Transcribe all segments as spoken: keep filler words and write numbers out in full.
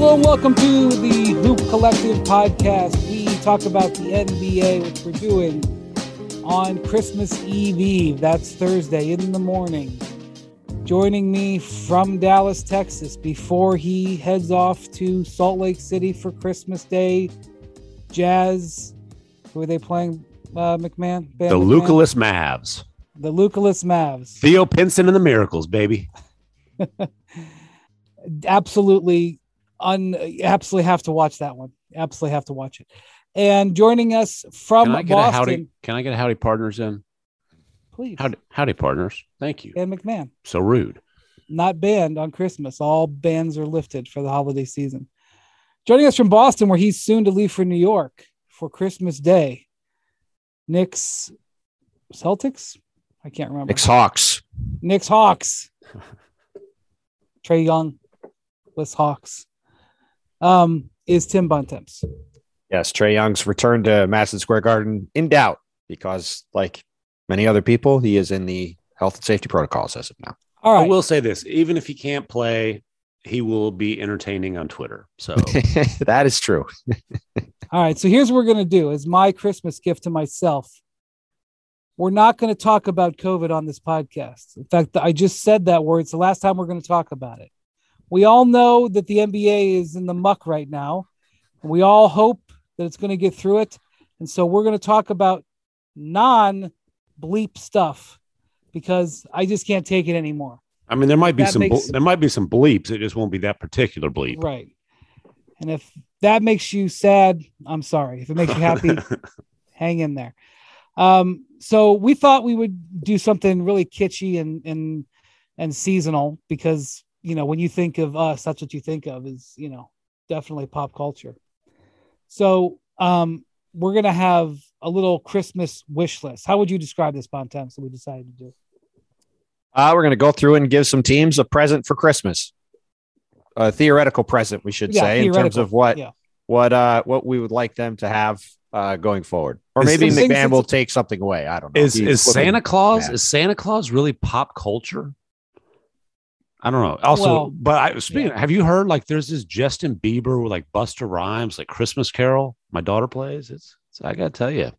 Hello, welcome to the Hoop Collective podcast. We talk about the N B A, which we're doing on Christmas Eve Eve. That's Thursday in the morning. Joining me from Dallas, Texas, before he heads off to Salt Lake City for Christmas Day, Jazz. Who are they playing? Uh, McMahon. Bam the McMahon? Lucalus Mavs. The Lucalus Mavs. Theo Pinson and the Miracles, baby. Absolutely. Un, absolutely have to watch that one. Absolutely have to watch it. And joining us from can I get Boston. A howdy, can I get a howdy partners in? Please. Howdy, howdy partners. Thank you. Ben McMahon. So rude. Not banned on Christmas. All bans are lifted for the holiday season. Joining us from Boston, where he's soon to leave for New York for Christmas Day. Knicks, Celtics? I can't remember. Knicks Hawks. Knicks Hawks. Trae Young, Les Hawks. Um, is Tim Bontemps. Yes, Trae Young's return to Madison Square Garden in doubt because, like many other people, he is in the health and safety protocols as of now. All right. I will say this. Even if he can't play, he will be entertaining on Twitter. So that is true. All right. So here's what we're going to do as my Christmas gift to myself. We're not going to talk about COVID on this podcast. In fact, I just said that word. It's the last time we're going to talk about it. We all know that the N B A is in the muck right now. We all hope that it's going to get through it. And so we're going to talk about non-bleep stuff because I just can't take it anymore. I mean, there might be some makes, there might be some bleeps. It just won't be that particular bleep. Right. And if that makes you sad, I'm sorry. If it makes you happy, hang in there. Um, so we thought we would do something really kitschy and and and seasonal because, you know, when you think of us, that's what you think of is, you know, definitely pop culture. So um, we're going to have a little Christmas wish list. How would you describe this, Bontemps, that we decided to do? Uh, we're going to go through and give some teams a present for Christmas. A theoretical present, we should yeah, say, in terms of what yeah. what uh, what we would like them to have uh, going forward. Or is maybe McMahon will take something away. I don't know. Is, is Santa Claus mad. Is Santa Claus really pop culture? I don't know. Also, well, but I speaking, yeah. have you heard like there's this Justin Bieber with like Busta Rhymes, like Christmas Carol? My daughter plays. It's, it's I gotta tell you,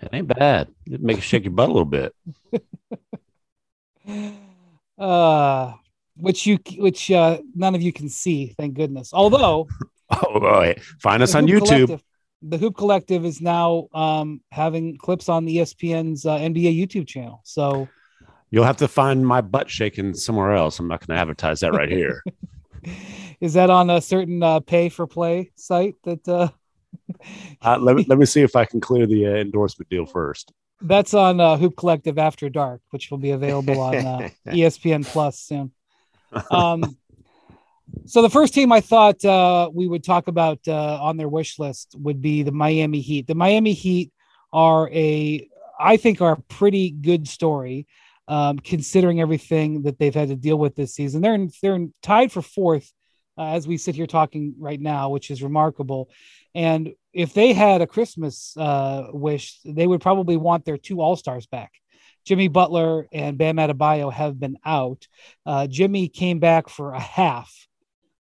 it ain't bad. It make you shake your butt a little bit. uh, which you, which uh, none of you can see, thank goodness. Although, oh boy, find us on YouTube. The Hoop Collective is now um, having clips on E S P N's uh, N B A YouTube channel. So. You'll have to find my butt shaking somewhere else. I'm not going to advertise that right here. Is that on a certain uh, pay for play site? That uh... uh, let me let me see if I can clear the uh, endorsement deal first. That's on uh, Hoop Collective After Dark, which will be available on uh, E S P N Plus soon. Um, so the first team I thought uh, we would talk about uh, on their wish list would be the Miami Heat. The Miami Heat are a, I think, are a pretty good story. Um, considering everything that they've had to deal with this season, they're in, they're in tied for fourth uh, as we sit here talking right now, which is remarkable. And if they had a Christmas uh, wish, they would probably want their two All-Stars back. Jimmy Butler and Bam Adebayo have been out. Uh, Jimmy came back for a half.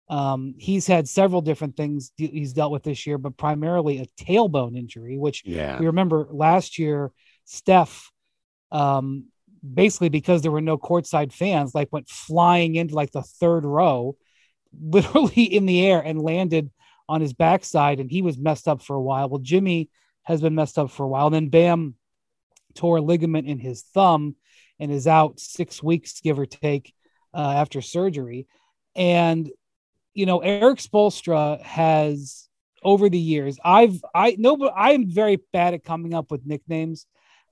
Um, he's had several different things de- he's dealt with this year, but primarily a tailbone injury, which yeah. we remember last year, Steph, um, basically because there were no courtside fans, like went flying into like the third row, literally in the air and landed on his backside. And he was messed up for a while. Well, Jimmy has been messed up for a while. And then Bam tore a ligament in his thumb and is out six weeks, give or take, uh, after surgery. And, you know, Eric Spolstra has over the years, I've, I know, but I'm very bad at coming up with nicknames.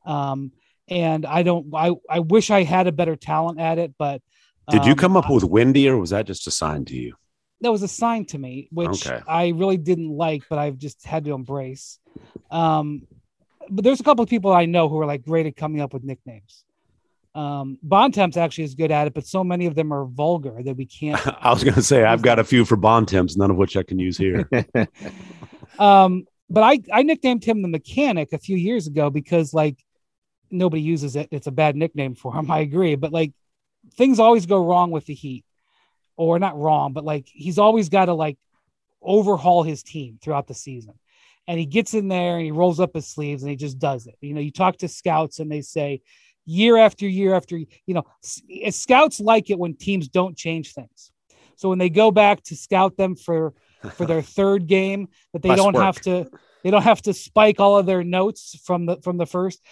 Um, And I don't, I, I wish I had a better talent at it, but. Um, Did you come up I, with Wendy or was that just a sign to you? That was a sign to me, which okay. I really didn't like, but I've just had to embrace. Um, but there's a couple of people I know who are like great at coming up with nicknames. Um, Bontemps actually is good at it, but so many of them are vulgar that we can't. I was going to say, I've got a few for Bontemps, none of which I can use here. um, but I, I nicknamed him the Mechanic a few years ago because like, nobody uses it. It's a bad nickname for him. I agree. But like things always go wrong with the Heat or not wrong, but like, he's always got to like overhaul his team throughout the season. And he gets in there and he rolls up his sleeves and he just does it. You know, you talk to scouts and they say year after year after, you know, scouts like it when teams don't change things. So when they go back to scout them for, for their third game, that they Less don't work. have to, they don't have to spike all of their notes from the, from the first.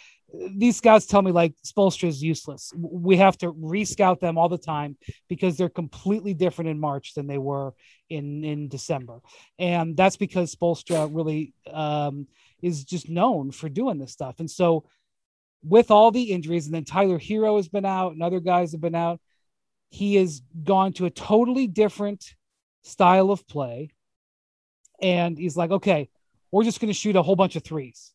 These scouts tell me, like, Spolstra is useless. We have to re-scout them all the time because they're completely different in March than they were in, in December. And that's because Spolstra really um, is just known for doing this stuff. And so with all the injuries, and then Tyler Hero has been out and other guys have been out, he has gone to a totally different style of play. And he's like, okay, we're just going to shoot a whole bunch of threes.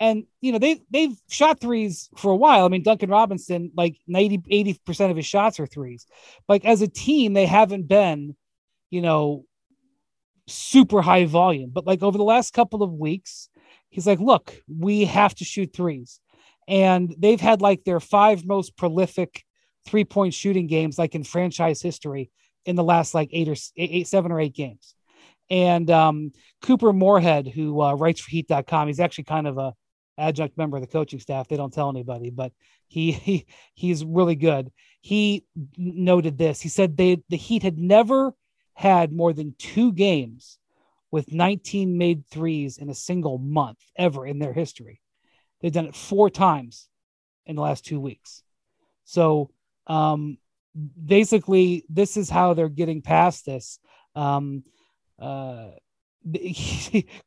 And, you know, they, they've shot threes for a while. I mean, Duncan Robinson, like ninety, eighty percent of his shots are threes. Like, as a team, they haven't been, you know, super high volume. But, like, over the last couple of weeks, he's like, look, we have to shoot threes. And they've had, like, their five most prolific three-point shooting games, like, in franchise history in the last, like, eight or eight, seven or eight games. And um, Cooper Moorhead, who uh, writes for Heat dot com, he's actually kind of a adjunct member of the coaching staff. They don't tell anybody, but he, he he's really good. He noted this. He said they the Heat had never had more than two games with nineteen made threes in a single month ever in their history. They've done it four times in the last two weeks. So um, basically, this is how they're getting past this. Um, uh,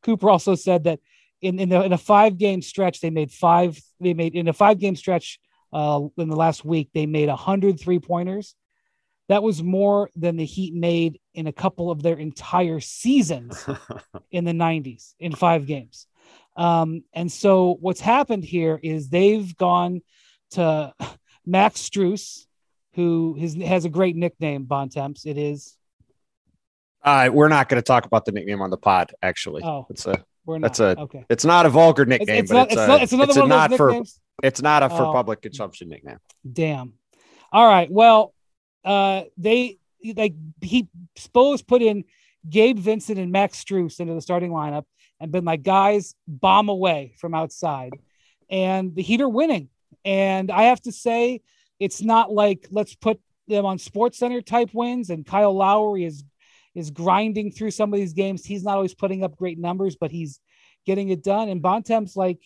Cooper also said that In in, the, in a five game stretch, they made five. They made in a five game stretch uh, in the last week. They made a hundred three pointers. That was more than the Heat made in a couple of their entire seasons in the nineties in five games. Um, and so what's happened here is they've gone to Max Strus, who his, has a great nickname, Bontemps. It is. Uh, we're not going to talk about the nickname on the pod. Actually, oh. it's a. We're not. That's a, okay. It's not a vulgar nickname, it's, it's but not, it's, it's, a, not, it's another it's one not for it's not a for oh, public consumption nickname. Damn. All right. Well, uh, they like he Spose put in Gabe Vincent and Max Strus into the starting lineup and been like, guys, bomb away from outside, and the Heat are winning. And I have to say, it's not like let's put them on SportsCenter type wins. And Kyle Lowry is. is grinding through some of these games. He's not always putting up great numbers, but he's getting it done. And Bontemps, like,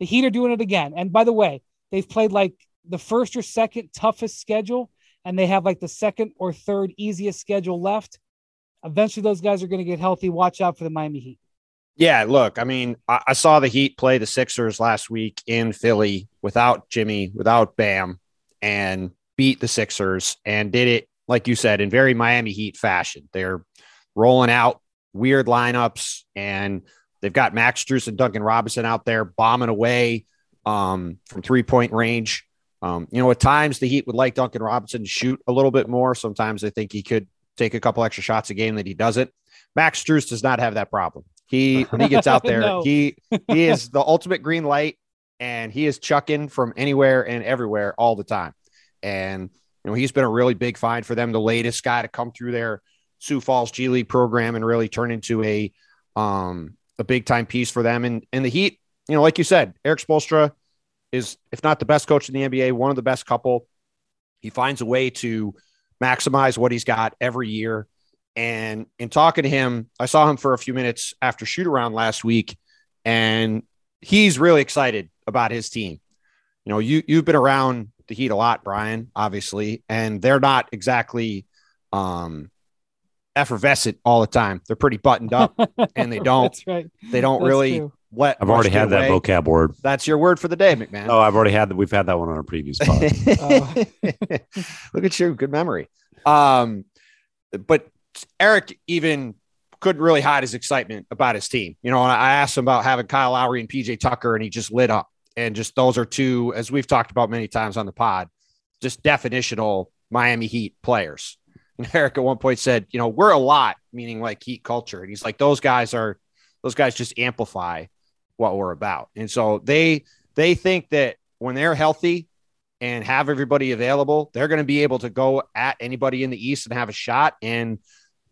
the Heat are doing it again. And by the way, they've played like the first or second toughest schedule, and they have like the second or third easiest schedule left. Eventually those guys are going to get healthy. Watch out for the Miami Heat. Yeah, look, I mean, I, I saw the Heat play the Sixers last week in Philly without Jimmy, without Bam, and beat the Sixers and did it, like you said, in very Miami Heat fashion. They're rolling out weird lineups, and they've got Max Strus and Duncan Robinson out there bombing away um, from three-point range. Um, you know, at times the Heat would like Duncan Robinson to shoot a little bit more. Sometimes they think he could take a couple extra shots a game that he doesn't. Max Strus does not have that problem. He when he gets out there, no. he he is the ultimate green light, and he is chucking from anywhere and everywhere all the time. And you know, he's been a really big find for them, the latest guy to come through their Sioux Falls G League program and really turn into a um, a big-time piece for them. And, and the Heat, you know, like you said, Eric Spolstra is, if not the best coach in the N B A, one of the best couple. He finds a way to maximize what he's got every year. And in talking to him, I saw him for a few minutes after shoot-around last week, and he's really excited about his team. You know, you you've been around the Heat a lot, Brian, obviously, and they're not exactly um, effervescent all the time. They're pretty buttoned up, and they don't. That's right. They don't That's really true. let. I've already had that away. vocab word. That's your word for the day, McMahon. Oh, I've already had that. We've had that one on our previous podcast. oh. Look at you, good memory. Um, but Eric even couldn't really hide his excitement about his team. You know, and I asked him about having Kyle Lowry and P J Tucker, and he just lit up. And just those are two, as we've talked about many times on the pod, just definitional Miami Heat players. And Eric at one point said, you know, we're a lot, meaning like Heat culture. And he's like, those guys are, those guys just amplify what we're about. And so they, they think that when they're healthy and have everybody available, they're going to be able to go at anybody in the East and have a shot. And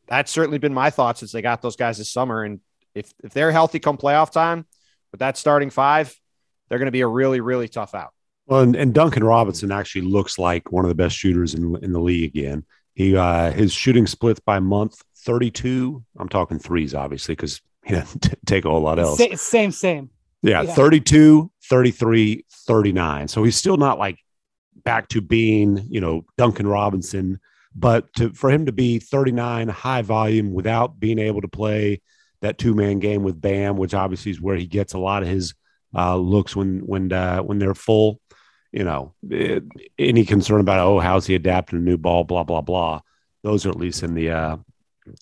that's certainly been my thought since they got those guys this summer. And if if they're healthy come playoff time, with that starting five, they're going to be a really, really tough out. Well, and, and Duncan Robinson actually looks like one of the best shooters in, in the league again. He uh, his shooting split by month, thirty-two. I'm talking threes, obviously, because he doesn't t- take a whole lot else. Same, same. Yeah, yeah, thirty-two, thirty-three, thirty-nine. So he's still not like back to being, you know, Duncan Robinson, but to, for him to be thirty-nine high volume without being able to play that two-man game with Bam, which obviously is where he gets a lot of his uh, looks when when uh, when they're full, you know, it, any concern about, oh, how's he adapting a new ball, blah, blah, blah. Those are at least in the uh,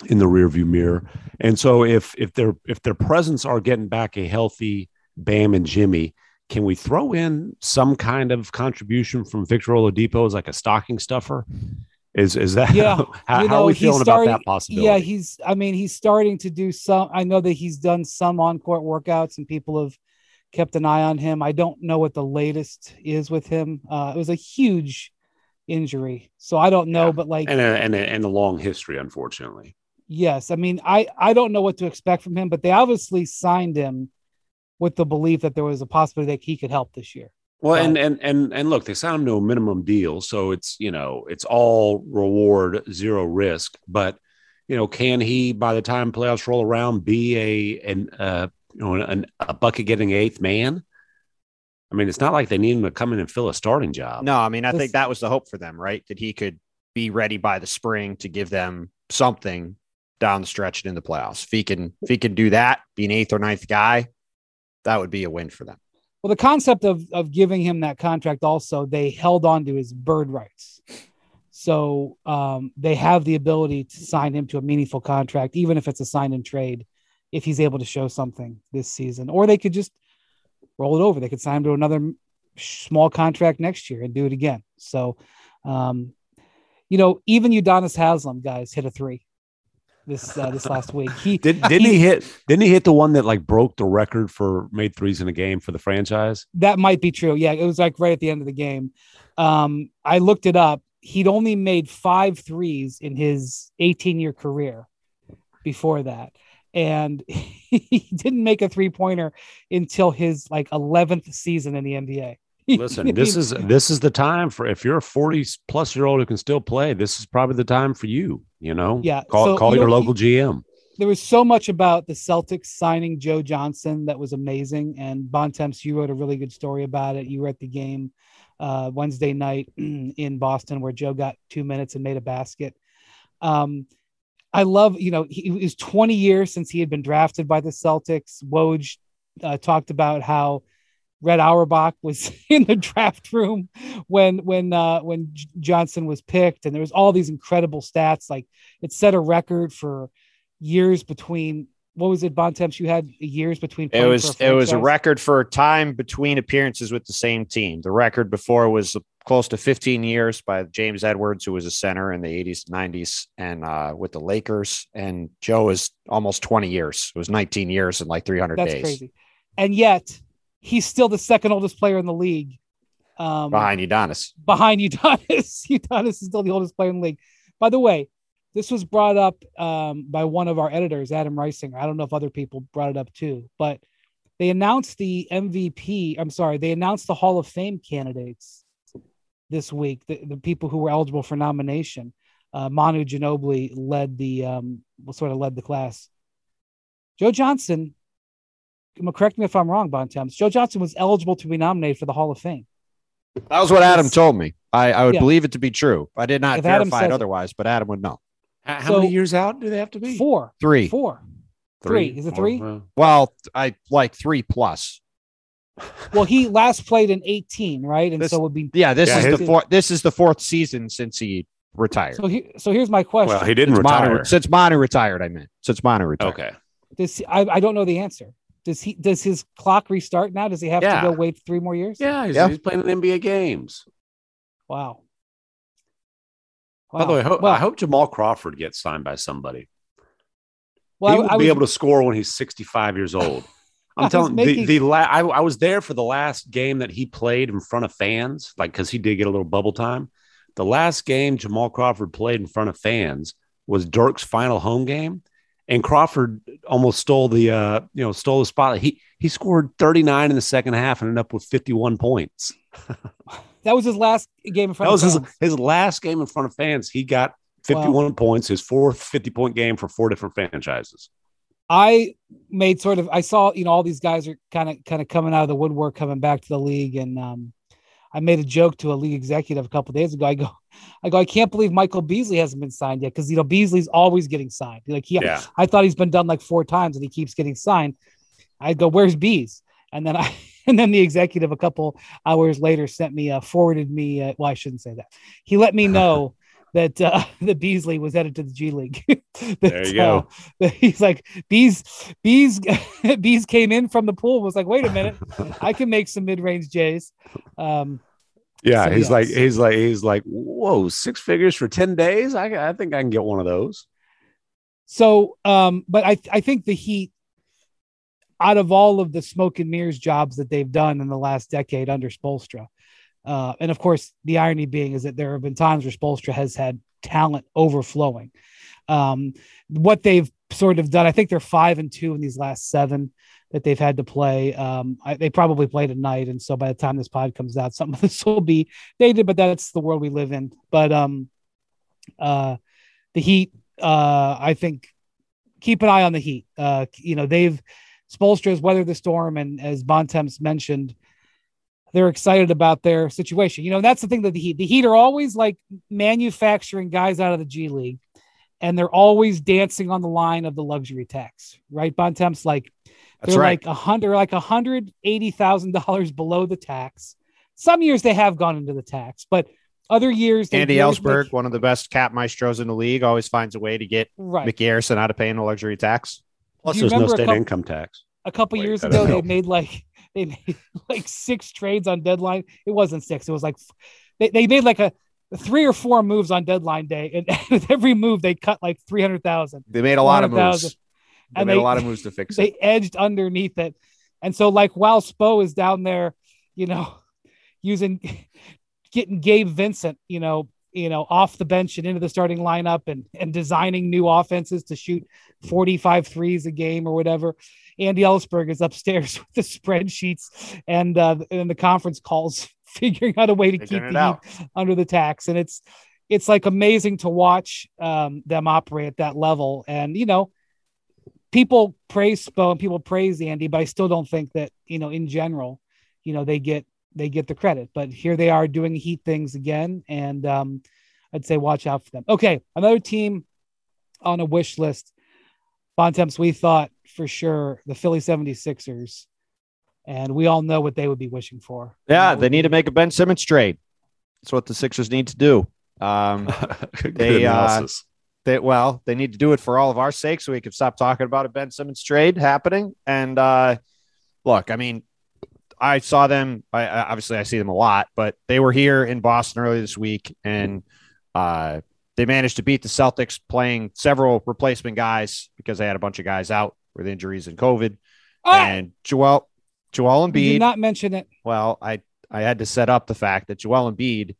in the rearview mirror. And so if if their if their presence are getting back a healthy Bam and Jimmy, can we throw in some kind of contribution from Victor Oladipo as like a stocking stuffer? Is is that yeah, how, you know, how are we feeling starting, about that possibility? Yeah, he's I mean, he's starting to do some. I know that he's done some on-court workouts and people have kept an eye on him. I don't know what the latest is with him. Uh, it was a huge injury, so I don't know, yeah. but like and a, and, a, and a long history, unfortunately. Yes, I mean, I, I don't know what to expect from him, but they obviously signed him with the belief that there was a possibility that he could help this year. Well, um, and, and, and, and look, they signed him to a minimum deal. So it's, you know, it's all reward, zero risk, but you know, can he, by the time playoffs roll around, be a, an, uh, you know, an, a bucket getting eighth man? I mean, it's not like they need him to come in and fill a starting job. No, I mean, I think that was the hope for them, right? That he could be ready by the spring to give them something down the stretch and in the playoffs. If he can, if he can do that, be an eighth or ninth guy, that would be a win for them. Well, the concept of of giving him that contract also, they held on to his bird rights. So um, they have the ability to sign him to a meaningful contract, even if it's a sign and trade, if he's able to show something this season. Or they could just roll it over. They could sign him to another small contract next year and do it again. So, um, you know, even Udonis Haslam, guys, hit a three. This uh, this last week, he Did, didn't he, he hit didn't he hit the one that like broke the record for made threes in a game for the franchise? That might be true. Yeah, it was like right at the end of the game. Um, I looked it up. He'd only made five threes in his eighteen-year career before that, and he didn't make a three-pointer until his like eleventh season in the N B A. Listen, this is this is the time for, if you're a forty plus year old who can still play, this is probably the time for you, you know, yeah. Call, so, call you your know, local he, G M. There was so much about the Celtics signing Joe Johnson that was amazing. And Bontemps, you wrote a really good story about it. You were at the game uh, Wednesday night in Boston where Joe got two minutes and made a basket. Um, I love, you know, he, it was twenty years since he had been drafted by the Celtics. Woj uh, talked about how Red Auerbach was in the draft room when when uh, when J- Johnson was picked, and there was all these incredible stats. Like it set a record for years between, what was it, Bontemps? You had years between. It was it was a record for time between appearances with the same team. The record before was close to fifteen years by James Edwards, who was a center in the eighties, nineties, and uh, with the Lakers. And Joe is almost twenty years. It was nineteen years and like three hundred days. That's crazy, and yet he's still the second oldest player in the league. Um, behind Udonis. Behind Udonis. Udonis is still the oldest player in the league. By the way, this was brought up um, by one of our editors, Adam Reisinger. I don't know if other people brought it up too, but they announced the M V P. I'm sorry. They announced the Hall of Fame candidates this week, the, the people who were eligible for nomination. Uh, Manu Ginobili led the, um, sort of led the class. Joe Johnson, correct me if I'm wrong, Bontemps, Joe Johnson was eligible to be nominated for the Hall of Fame. That was what Adam told me. I, I would yeah. believe it to be true. I did not if verify it otherwise, but Adam would know. How, how so, many years out do they have to be? Four. Three. Four. Three. three. Is it three? Four. Well, I like three plus. Well, he last played in eighteen, right? And this, so it would be. Yeah, this yeah, is his, the fourth. This is the fourth season since he retired. So, he, so here's my question. Well, he didn't since retire. Manu, since Manu retired, I meant. Since Manu retired. Okay. This, I, I don't know the answer. Does he? Does his clock restart now? Does he have yeah. to go wait three more years? Yeah, he's, yeah. he's playing in N B A games. Wow. wow. By the way, I hope, well, I hope Jamal Crawford gets signed by somebody. Well, he would I, I be was, able to score when he's sixty-five years old. I'm telling you, making... the, the la- I, I was there for the last game that he played in front of fans, like because he did get a little bubble time. The last game Jamal Crawford played in front of fans, was Dirk's final home game, and Crawford almost stole the uh, you know stole the spotlight. He he scored thirty-nine in the second half and ended up with fifty-one points. That was his last game in front. That of was fans. His, his last game in front of fans. He got fifty-one wow. points, his fourth fifty-point game for four different franchises. I made sort of I saw you know all these guys are kind of kind of coming out of the woodwork, coming back to the league, and um, I made a joke to a league executive a couple days ago. I go, I go, I can't believe Michael Beasley hasn't been signed yet because you know Beasley's always getting signed. Like he, yeah. I thought he's been done like four times and he keeps getting signed. I go, where's Bees? And then I, and then the executive a couple hours later sent me, uh, forwarded me. Uh, well, I shouldn't say that. He let me know that uh, the Beasley was headed to the G League. that, there you go. Uh, he's like Bees, Bees, Bees came in from the pool. Was like, wait a minute, I can make some mid-range J's. Um, yeah, so he's yeah, like, so. he's like, he's like, whoa, six figures for ten days. I, I think I can get one of those. So, um, but I, I think the Heat, out of all of the smoke and mirrors jobs that they've done in the last decade under Spolstra. Uh, and of course, the irony being is that there have been times where Spolstra has had talent overflowing. Um, what they've sort of done, I think they're five and two in these last seven that they've had to play. Um, I, they probably play tonight. And so by the time this pod comes out, some of this will be dated, but that's the world we live in. But um, uh, the Heat, uh, I think, keep an eye on the Heat. Uh, you know, they've, Spolstra has weathered the storm, and as Bontemps mentioned, they're excited about their situation. You know, that's the thing that the Heat, the Heat are always like manufacturing guys out of the G League, and they're always dancing on the line of the luxury tax, right? Bontemps, like that's they're right. like a hundred, like a hundred eighty thousand dollars below the tax. Some years they have gone into the tax, but other years, Andy Ellsberg, make, one of the best cap maestros in the league, always finds a way to get right. Mickey Arison out of paying the luxury tax. Plus, there's no state couple, income tax. A couple Wait, years ago, know. they made like they made like six trades on deadline. It wasn't six. It was like they, they made like a three or four moves on deadline day, and with every move they cut like three hundred thousand. They made a lot of moves. They and made they, a lot of moves to fix they it. They edged underneath it, and so like while Spo is down there, you know, using getting Gabe Vincent, you know. you know, off the bench and into the starting lineup and, and designing new offenses to shoot forty-five threes a game or whatever. Andy Ellsberg is upstairs with the spreadsheets and, uh, and the conference calls, figuring out a way to Figuring keep the Heat under the tax. And it's, it's like amazing to watch um, them operate at that level. And, you know, people praise Spo and people praise Andy, but I still don't think that, you know, in general, you know, they get, they get the credit, but here they are doing Heat things again. And um, I'd say, watch out for them. Okay. Another team on a wish list. Bontemps, we thought for sure the Philly seventy-sixers, and we all know what they would be wishing for. Yeah. They need to make a Ben Simmons trade. That's what the Sixers need to do. Um, they, uh, they, well, they need to do it for all of our sakes, so we can stop talking about a Ben Simmons trade happening. And uh, look, I mean, I saw them. I, obviously, I see them a lot, but they were here in Boston earlier this week, and uh, they managed to beat the Celtics playing several replacement guys because they had a bunch of guys out with injuries and COVID. Oh! And Joel, Joel Embiid. You did not mention it. Well, I, I had to set up the fact that Joel Embiid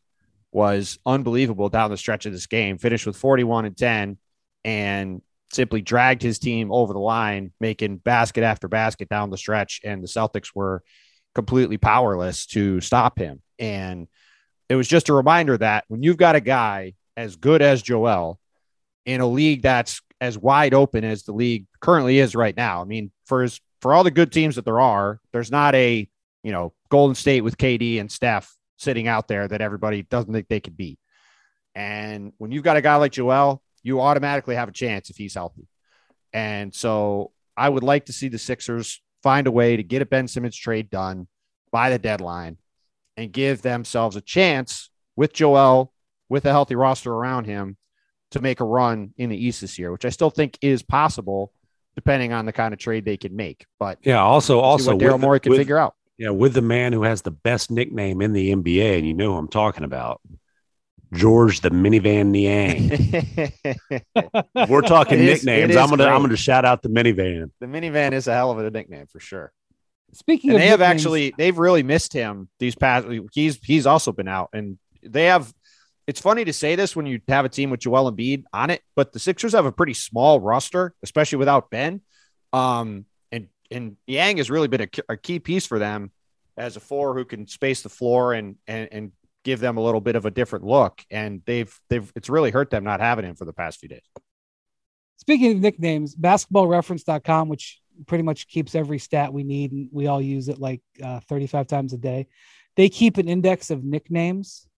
was unbelievable down the stretch of this game, finished with forty-one and ten, and simply dragged his team over the line, making basket after basket down the stretch, and the Celtics were completely powerless to stop him. And it was just a reminder that when you've got a guy as good as Joel in a league that's as wide open as the league currently is right now, I mean, for his, for all the good teams that there are, there's not a, you know, Golden State with K D and Steph sitting out there that everybody doesn't think they could beat. And when you've got a guy like Joel, you automatically have a chance if he's healthy. And so I would like to see the Sixers find a way to get a Ben Simmons trade done by the deadline and give themselves a chance with Joel, with a healthy roster around him, to make a run in the East this year, which I still think is possible depending on the kind of trade they can make. But yeah, also, also Daryl Morey can figure out. Yeah. With the man who has the best nickname in the N B A, and you know who I'm talking about, George the Minivan Niang. We're talking is, nicknames. I'm gonna great. I'm gonna shout out the minivan. The minivan is a hell of a nickname for sure. Speaking and of, they nicknames, have actually they've really missed him these past. He's he's also been out, and they have. it's funny to say this when you have a team with Joel Embiid on it, but the Sixers have a pretty small roster, especially without Ben. Um, and, and Yang has really been a, a key piece for them as a four who can space the floor and, and, and give them a little bit of a different look. And they've, they've, it's really hurt them not having him for the past few days. Speaking of nicknames, basketball reference dot com, which pretty much keeps every stat we need, and we all use it like uh, thirty-five times a day. They keep an index of nicknames.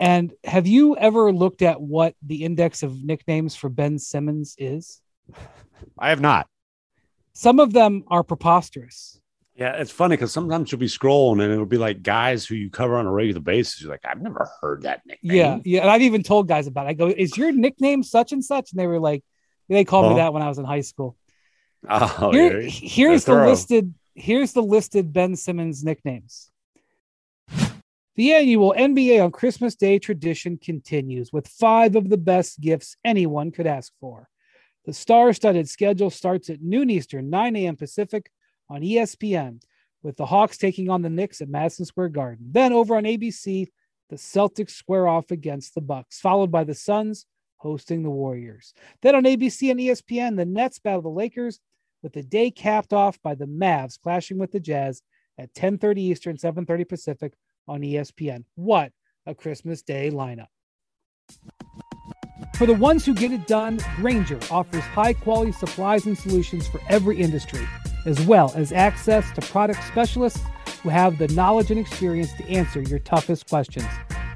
And have you ever looked at what the index of nicknames for Ben Simmons is? I have not. Some of them are preposterous. Yeah, it's funny because sometimes you'll be scrolling and it'll be like guys who you cover on a regular basis. You're like, I've never heard that nickname. Yeah, yeah. And I've even told guys about it. I go, is your nickname such and such? And they were like, they called oh. me that when I was in high school. Oh, Here, here's the listed. Here's the listed Ben Simmons nicknames. The annual N B A on Christmas Day tradition continues with five of the best gifts anyone could ask for. The star-studded schedule starts at noon Eastern, nine a.m. Pacific on E S P N, with the Hawks taking on the Knicks at Madison Square Garden. Then over on A B C, the Celtics square off against the Bucks, followed by the Suns hosting the Warriors. Then on A B C and E S P N, the Nets battle the Lakers, with the day capped off by the Mavs clashing with the Jazz at ten thirty Eastern, seven thirty Pacific on E S P N. What a Christmas Day lineup. For the ones who get it done, Grainger offers high-quality supplies and solutions for every industry, as well as access to product specialists who have the knowledge and experience to answer your toughest questions.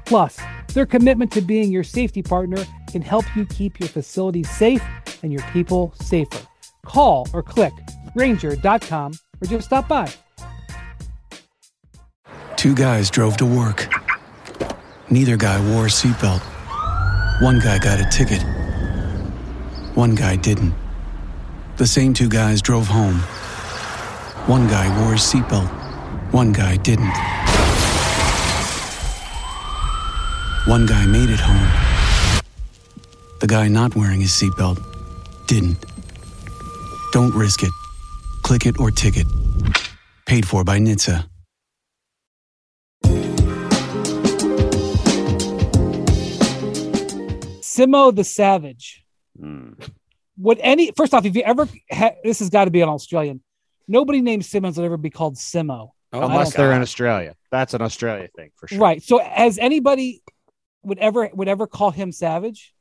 Plus, their commitment to being your safety partner can help you keep your facility safe and your people safer. Call or click Grainger dot com or just stop by. Two guys drove to work. Neither guy wore a seatbelt. One guy got a ticket. One guy didn't. The same two guys drove home. One guy wore a seatbelt. One guy didn't. One guy made it home. The guy not wearing his seatbelt didn't. Don't risk it. Click it or ticket. Paid for by N H T S A. Simo the Savage. Mm. Would any first off, if you ever ha- this has got to be an Australian. Nobody named Simmons would ever be called Simo, oh, unless they're in Australia. That's an Australia thing for sure, right? So, has anybody would ever would ever call him Savage?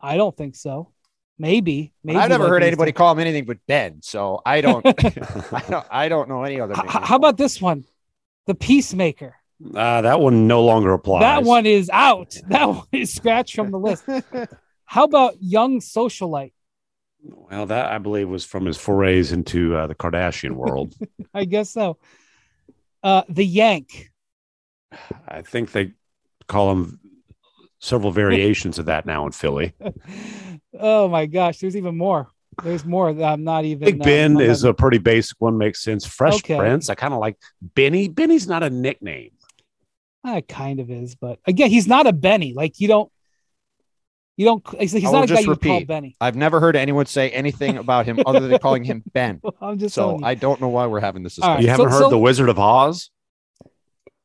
I don't think so. Maybe, maybe I've never like heard anybody things. call him anything but Ben, so I don't, I don't, I don't know any other. H- how about this one, the Peacemaker? Uh, that one no longer applies. That one is out. That one is scratched from the list. How about Young Socialite? Well, that I believe was from his forays into uh, the Kardashian world. I guess so. Uh, the Yank. I think they call him several variations of that now in Philly. Oh my gosh, there's even more. There's more that I'm not even. Big Ben uh, is a pretty basic one, makes sense. Fresh okay. Prince, I kind of like Benny. Benny's not a nickname. It kind of is, but again, he's not a Benny. Like you don't, you don't. He's, he's not a guy you repeat, call Benny. I've never heard anyone say anything about him other than calling him Ben. I'm just so I don't know why we're having this discussion. Right, you haven't so, heard so, the Wizard of Oz?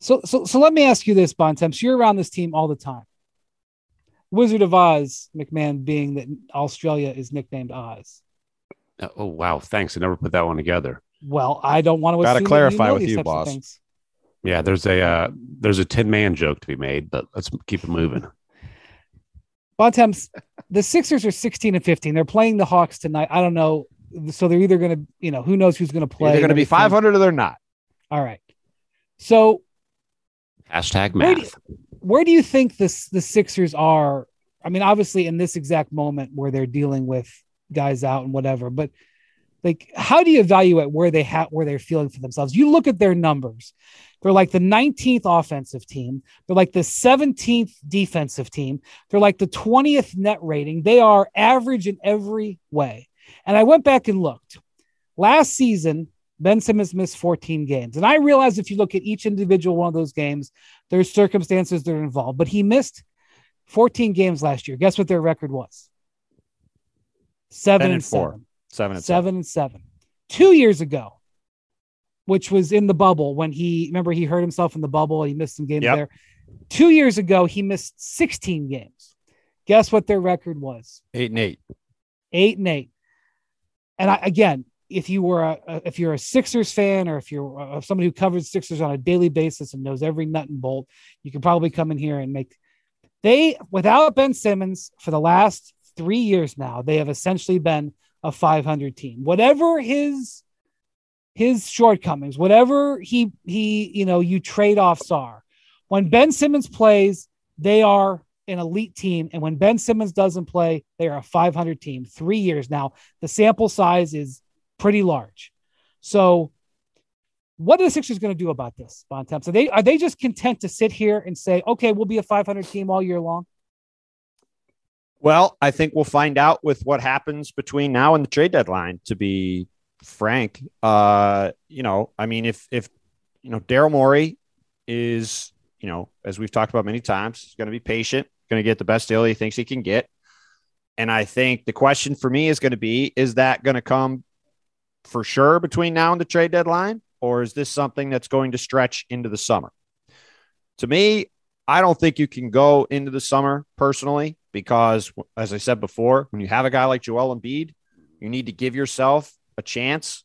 So, so, so let me ask you this, Bontemps. You're around this team all the time. Wizard of Oz, McMahon, being that Australia is nicknamed Oz. Oh, wow. Thanks. I never put that one together. Well, I don't want to. Got to clarify you know with you, boss. Yeah, there's a uh, there's a Tin Man joke to be made, but let's keep it moving. Bontemps, the Sixers are sixteen and fifteen. They're playing the Hawks tonight. I don't know. So they're either going to, you know, who knows who's going to play. They're going to be five hundred or they're not. All right. So. Hashtag math. Where do you think this, the Sixers are? I mean, obviously in this exact moment where they're dealing with guys out and whatever, but like, how do you evaluate where they have, where they're feeling for themselves? You look at their numbers. They're like the nineteenth offensive team. They're like the seventeenth defensive team. They're like the twentieth net rating. They are average in every way. And I went back and looked last season. Ben Simmons missed fourteen games. And I realize if you look at each individual one of those games, there's circumstances that are involved, but he missed fourteen games last year. Guess what their record was? Seven and four. Seven and seven and seven. Two years ago, which was in the bubble when he, remember he hurt himself in the bubble. He missed some games yep. there. Two years ago, he missed sixteen games. Guess what their record was? Eight and eight. Eight and eight. And I, again, if you were a, if you're a Sixers fan, or if you're somebody who covers Sixers on a daily basis and knows every nut and bolt, you can probably come in here and make they without Ben Simmons for the last three years now, they have essentially been a five hundred team. Whatever his his shortcomings, whatever he he you know you trade-offs are, when Ben Simmons plays, they are an elite team, and when Ben Simmons doesn't play, they are a five hundred team. Three years now, the sample size is pretty large. So, what are the Sixers going to do about this, Bontemps? Are they are they just content to sit here and say, "Okay, we'll be a five hundred team all year long"? Well, I think we'll find out with what happens between now and the trade deadline. To be frank, uh, you know, I mean, if if you know, Daryl Morey is, you know, as we've talked about many times, he's going to be patient, going to get the best deal he thinks he can get. And I think the question for me is going to be, is that going to come for sure between now and the trade deadline? Or is this something that's going to stretch into the summer? To me, I don't think you can go into the summer personally, because as I said before, when you have a guy like Joel Embiid, you need to give yourself a chance.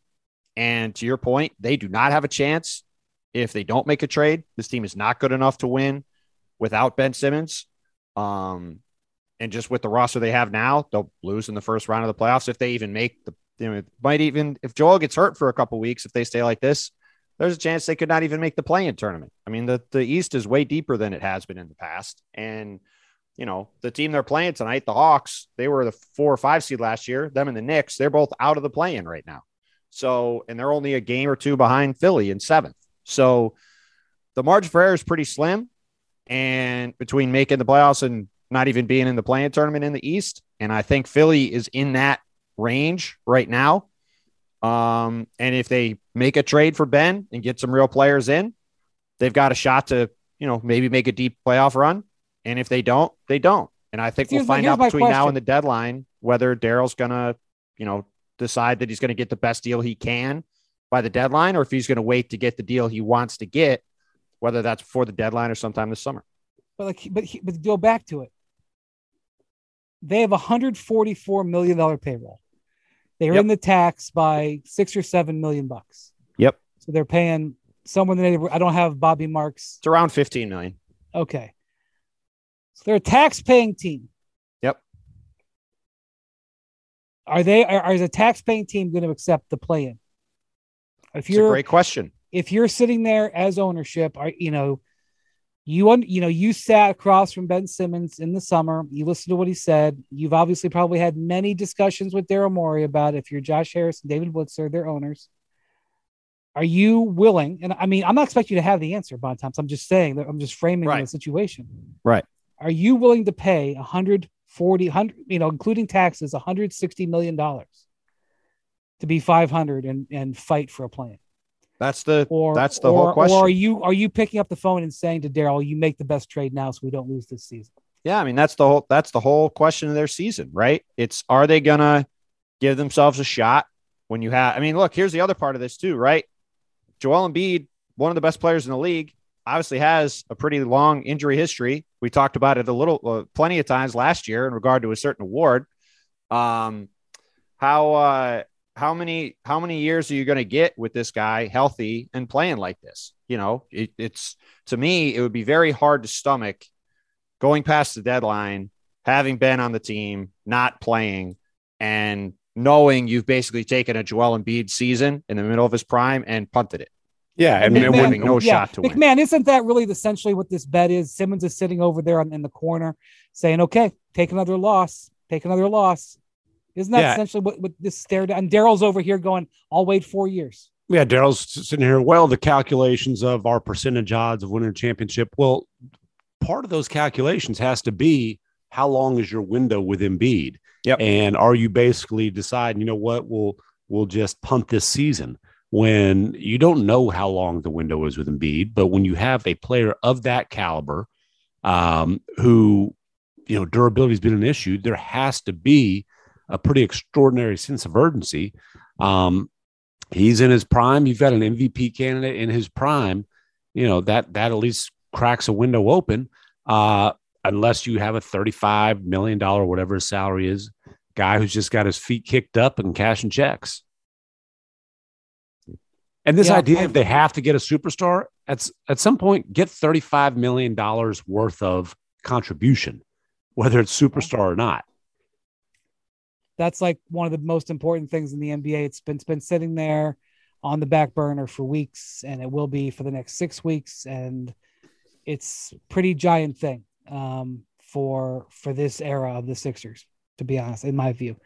And to your point, they do not have a chance. If they don't make a trade, this team is not good enough to win without Ben Simmons. Um, and just with the roster they have now, they'll lose in the first round of the playoffs. If they even make the, you know, it might even, if Joel gets hurt for a couple of weeks, if they stay like this, there's a chance they could not even make the play-in tournament. I mean, the, the East is way deeper than it has been in the past. And, you know, the team they're playing tonight, the Hawks, they were the four or five seed last year. Them and the Knicks, they're both out of the play-in right now. So, and they're only a game or two behind Philly in seventh. So the margin for error is pretty slim, and between making the playoffs and not even being in the play-in tournament in the East. And I think Philly is in that range right now. Um, and if they make a trade for Ben and get some real players in, they've got a shot to, you know, maybe make a deep playoff run. And if they don't, they don't. And I think here's we'll find my, out between question. now and the deadline, whether Daryl's going to, you know, decide that he's going to get the best deal he can by the deadline, or if he's going to wait to get the deal he wants to get, whether that's before the deadline or sometime this summer. But like, but but go back to it. They have a one hundred forty-four million dollars payroll. They're yep. in the tax by six or seven million bucks. Yep. So they're paying somewhere in the neighborhood. I don't have Bobby Marks. It's around fifteen million. Okay. So they're a tax-paying team. Yep. Are they? Are, are is a tax-paying team going to accept the play-in? If you're, it's a great question. If you're sitting there as ownership, are, you know, you you know, you sat across from Ben Simmons in the summer. You listened to what he said. You've obviously probably had many discussions with Daryl Morey about if you're Josh Harris and David Blitzer, their owners. Are you willing? And I mean, I'm not expecting you to have the answer, Bontemps. I'm just saying that I'm just framing right. the situation. Right. Are you willing to pay one hundred forty, one hundred, you know, including taxes, one hundred sixty million dollars? To be five hundred and, and fight for a plan. That's the, or, that's the or, whole question. Or are you, are you picking up the phone and saying to Daryl, you make the best trade now so we don't lose this season? Yeah. I mean, that's the whole, that's the whole question of their season, right? It's, are they going to give themselves a shot when you have, I mean, look, here's the other part of this too, right? Joel Embiid, one of the best players in the league, obviously has a pretty long injury history. We talked about it a little, uh, plenty of times last year in regard to a certain award. Um, how, uh, How many how many years are you going to get with this guy healthy and playing like this? You know, it, it's to me, it would be very hard to stomach going past the deadline, having been on the team, not playing, and knowing you've basically taken a Joel Embiid season in the middle of his prime and punted it. Yeah, and McMahon, having no yeah, shot to McMahon, win. Man, isn't that really essentially what this bet is? Simmons is sitting over there in the corner saying, "Okay, take another loss, take another loss." Isn't that yeah. essentially what, what this stare down? And Daryl's over here going, I'll wait four years. Yeah, Daryl's sitting here. Well, the calculations of our percentage odds of winning a championship. Well, part of those calculations has to be how long is your window with Embiid? Yep. And are you basically deciding, you know what, we'll, we'll just punt this season when you don't know how long the window is with Embiid. But when you have a player of that caliber um, who, you know, durability has been an issue, there has to be a pretty extraordinary sense of urgency. Um, he's in his prime. You've got an M V P candidate in his prime. You know, that, that at least cracks a window open, uh, unless you have a thirty-five million dollars, whatever his salary is, guy who's just got his feet kicked up and cashing checks. And this yeah, idea of they have to get a superstar, at, at some point, get thirty-five million dollars worth of contribution, whether it's superstar or not. That's like one of the most important things in the N B A. It's been, it's been sitting there on the back burner for weeks, and it will be for the next six weeks. And it's pretty giant thing um, for, for this era of the Sixers, to be honest, in my view.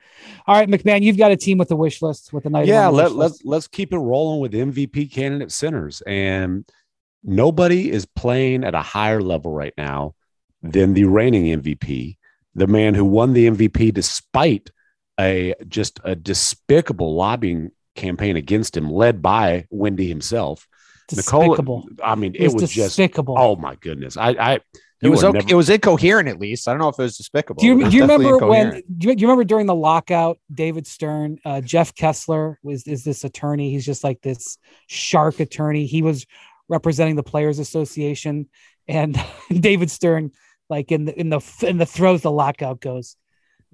All right, McMahon, you've got a team with a wish list, with an item. Yeah, let, let's, let's keep it rolling with M V P candidate centers. And nobody is playing at a higher level right now than the reigning M V P, the man who won the M V P despite a just a despicable lobbying campaign against him, led by Wendy himself. Despicable. Nikola, I mean, it, it was, was despicable. Just, oh my goodness. I, I, It was okay. Never... It was incoherent, at least. I don't know if it was despicable. Do you, do you remember incoherent. when? Do you, do you remember during the lockout, David Stern, uh, Jeff Kessler was is this attorney? He's just like this shark attorney. He was representing the Players Association, and David Stern, like in the in the in the throes the lockout goes,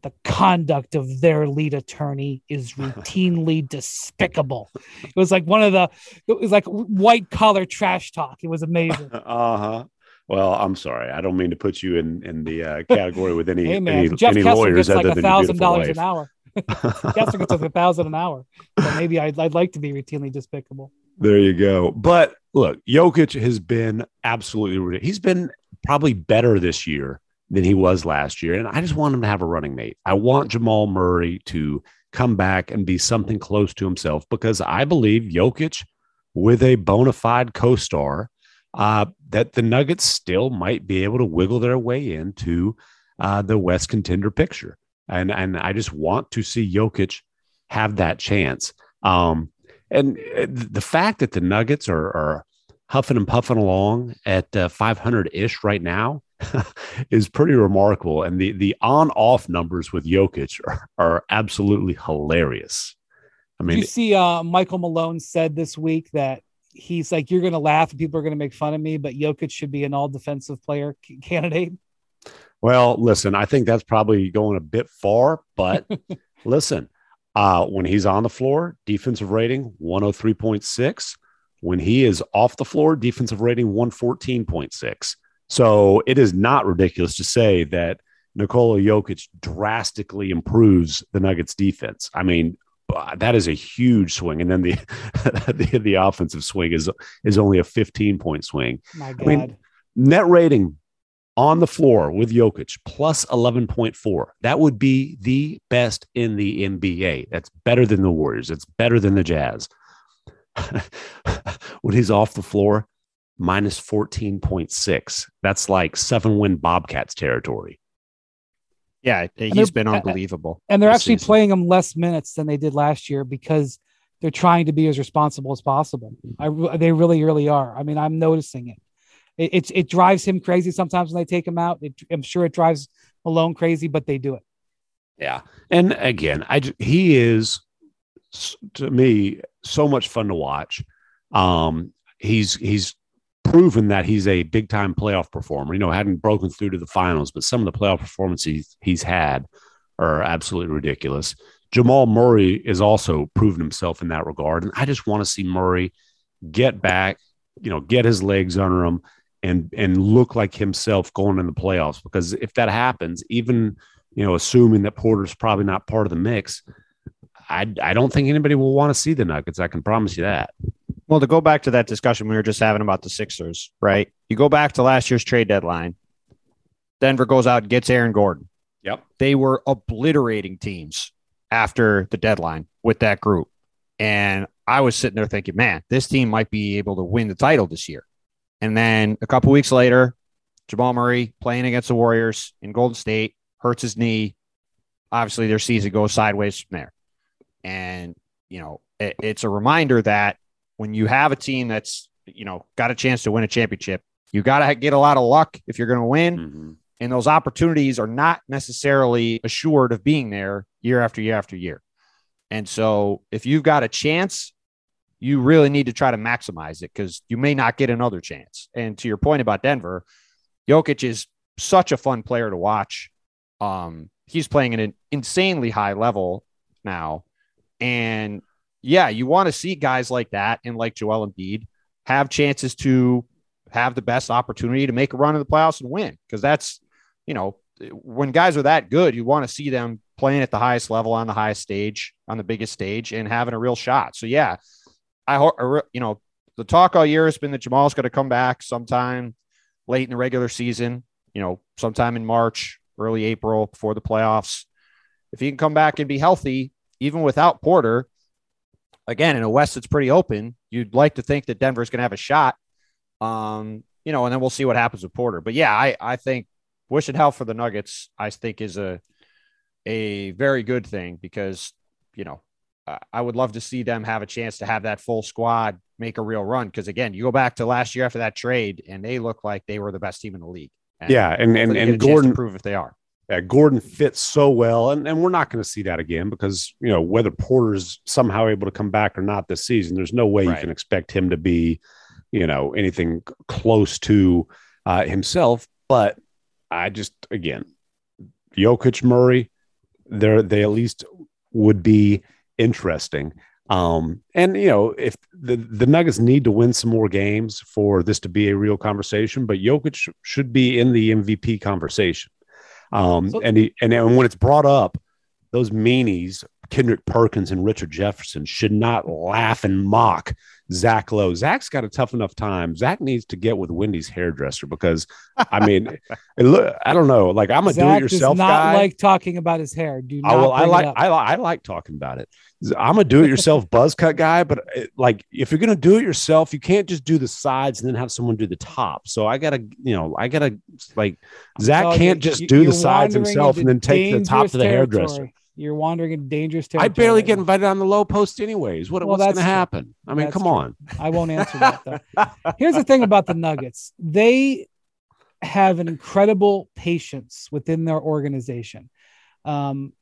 the conduct of their lead attorney is routinely despicable. It was like one of the it was like white collar trash talk. It was amazing. Uh huh. Well, I'm sorry. I don't mean to put you in, in the uh, category with any, hey man, any, Jeff any lawyers gets other like than your beautiful wife. An hour. Kessler gets like a thousand dollars an hour. So maybe I'd, I'd like to be routinely despicable. There you go. But look, Jokic has been absolutely – he's been probably better this year than he was last year, and I just want him to have a running mate. I want Jamal Murray to come back and be something close to himself, because I believe Jokic, with a bona fide co-star, Uh, that the Nuggets still might be able to wiggle their way into uh, the West contender picture. And and I just want to see Jokic have that chance. Um, and the fact that the Nuggets are, are huffing and puffing along at uh, five hundred-ish right now is pretty remarkable. And the, the on-off numbers with Jokic are, are absolutely hilarious. I mean, you see uh, Michael Malone said this week that he's like, you're going to laugh and people are going to make fun of me, but Jokic should be an all defensive player c- candidate. Well, listen, I think that's probably going a bit far, but listen, uh, when he's on the floor, defensive rating one oh three point six. When he is off the floor, defensive rating one fourteen point six. So it is not ridiculous to say that Nikola Jokic drastically improves the Nuggets defense. I mean, that is a huge swing, and then the the, the offensive swing is is only a fifteen point swing. My God. I mean, net rating on the floor with Jokic plus eleven point four. That would be the best in the N B A. That's better than the Warriors. It's better than the Jazz. When he's off the floor, minus fourteen point six. That's like seven win Bobcats territory. Yeah, he's been unbelievable. And they're actually playing him less minutes than they did last year because they're trying to be as responsible as possible. I, they really, really are. I mean, I'm noticing it. It, it. it drives him crazy sometimes when they take him out. It, I'm sure it drives Malone crazy, but they do it. Yeah. And again, I, he is, to me, so much fun to watch. Um, he's he's proven that he's a big-time playoff performer. You know, hadn't broken through to the finals, but some of the playoff performances he's had are absolutely ridiculous. Jamal Murray has also proven himself in that regard, and I just want to see Murray get back, you know, get his legs under him and and look like himself going in the playoffs, because if that happens, even, you know, assuming that Porter's probably not part of the mix, I, I don't think anybody will want to see the Nuggets. I can promise you that. Well, to go back to that discussion we were just having about the Sixers, right? You go back to last year's trade deadline. Denver goes out and gets Aaron Gordon. Yep. They were obliterating teams after the deadline with that group. And I was sitting there thinking, man, this team might be able to win the title this year. And then a couple weeks later, Jamal Murray playing against the Warriors in Golden State, hurts his knee. Obviously, their season goes sideways from there. And, you know, it, it's a reminder that when you have a team that's, you know, got a chance to win a championship, you got to get a lot of luck if you're going to win. Mm-hmm. And those opportunities are not necessarily assured of being there year after year after year. And so if you've got a chance, you really need to try to maximize it because you may not get another chance. And to your point about Denver, Jokic is such a fun player to watch. Um, he's playing at an insanely high level now. And yeah, you want to see guys like that and like Joel Embiid have chances to have the best opportunity to make a run in the playoffs and win. Because that's, you know, when guys are that good, you want to see them playing at the highest level on the highest stage, on the biggest stage, and having a real shot. So yeah, I hope, you know, the talk all year has been that Jamal's going to come back sometime late in the regular season, you know, sometime in March, early April, before the playoffs. If he can come back and be healthy, even without Porter, again, in a West that's pretty open, you'd like to think that Denver's going to have a shot. Um, you know, and then we'll see what happens with Porter. But yeah, I, I think wishing hell for the Nuggets, I think, is a a very good thing because, you know, I would love to see them have a chance to have that full squad make a real run. Because again, you go back to last year after that trade and they look like they were the best team in the league. And yeah. And, and, and Gordon prove if they are. Yeah, Gordon fits so well. And, and we're not going to see that again because, you know, whether Porter's somehow able to come back or not this season, there's no way right. you can expect him to be, you know, anything close to uh, himself. But I just, again, Jokic, Murray, they're, they at least would be interesting. Um, and, you know, if the, the Nuggets need to win some more games for this to be a real conversation, but Jokic should be in the M V P conversation. Um, so, and, he, and and when it's brought up, those meanies, Kendrick Perkins and Richard Jefferson, should not laugh and mock Zach Lowe. Zach's got a tough enough time. Zach needs to get with Wendy's hairdresser because, I mean, it look, I don't know. Like, I'm a Zach do-it-yourself does not guy. I like talking about his hair. Do not I, will, I like I, I like talking about it. I'm a do-it-yourself buzz cut guy, but it, like, if you're going to do it yourself, you can't just do the sides and then have someone do the top. So I got to, you know, I got to, like, Zach so can't just you, do the sides himself and then take the top to the territory. hairdresser. You're wandering in dangerous territory. I barely get invited on the low post anyways. What, well, what's going to happen? I mean, that's come true. on. I won't answer that, though. Here's the thing about the Nuggets. They have an incredible patience within their organization. Um,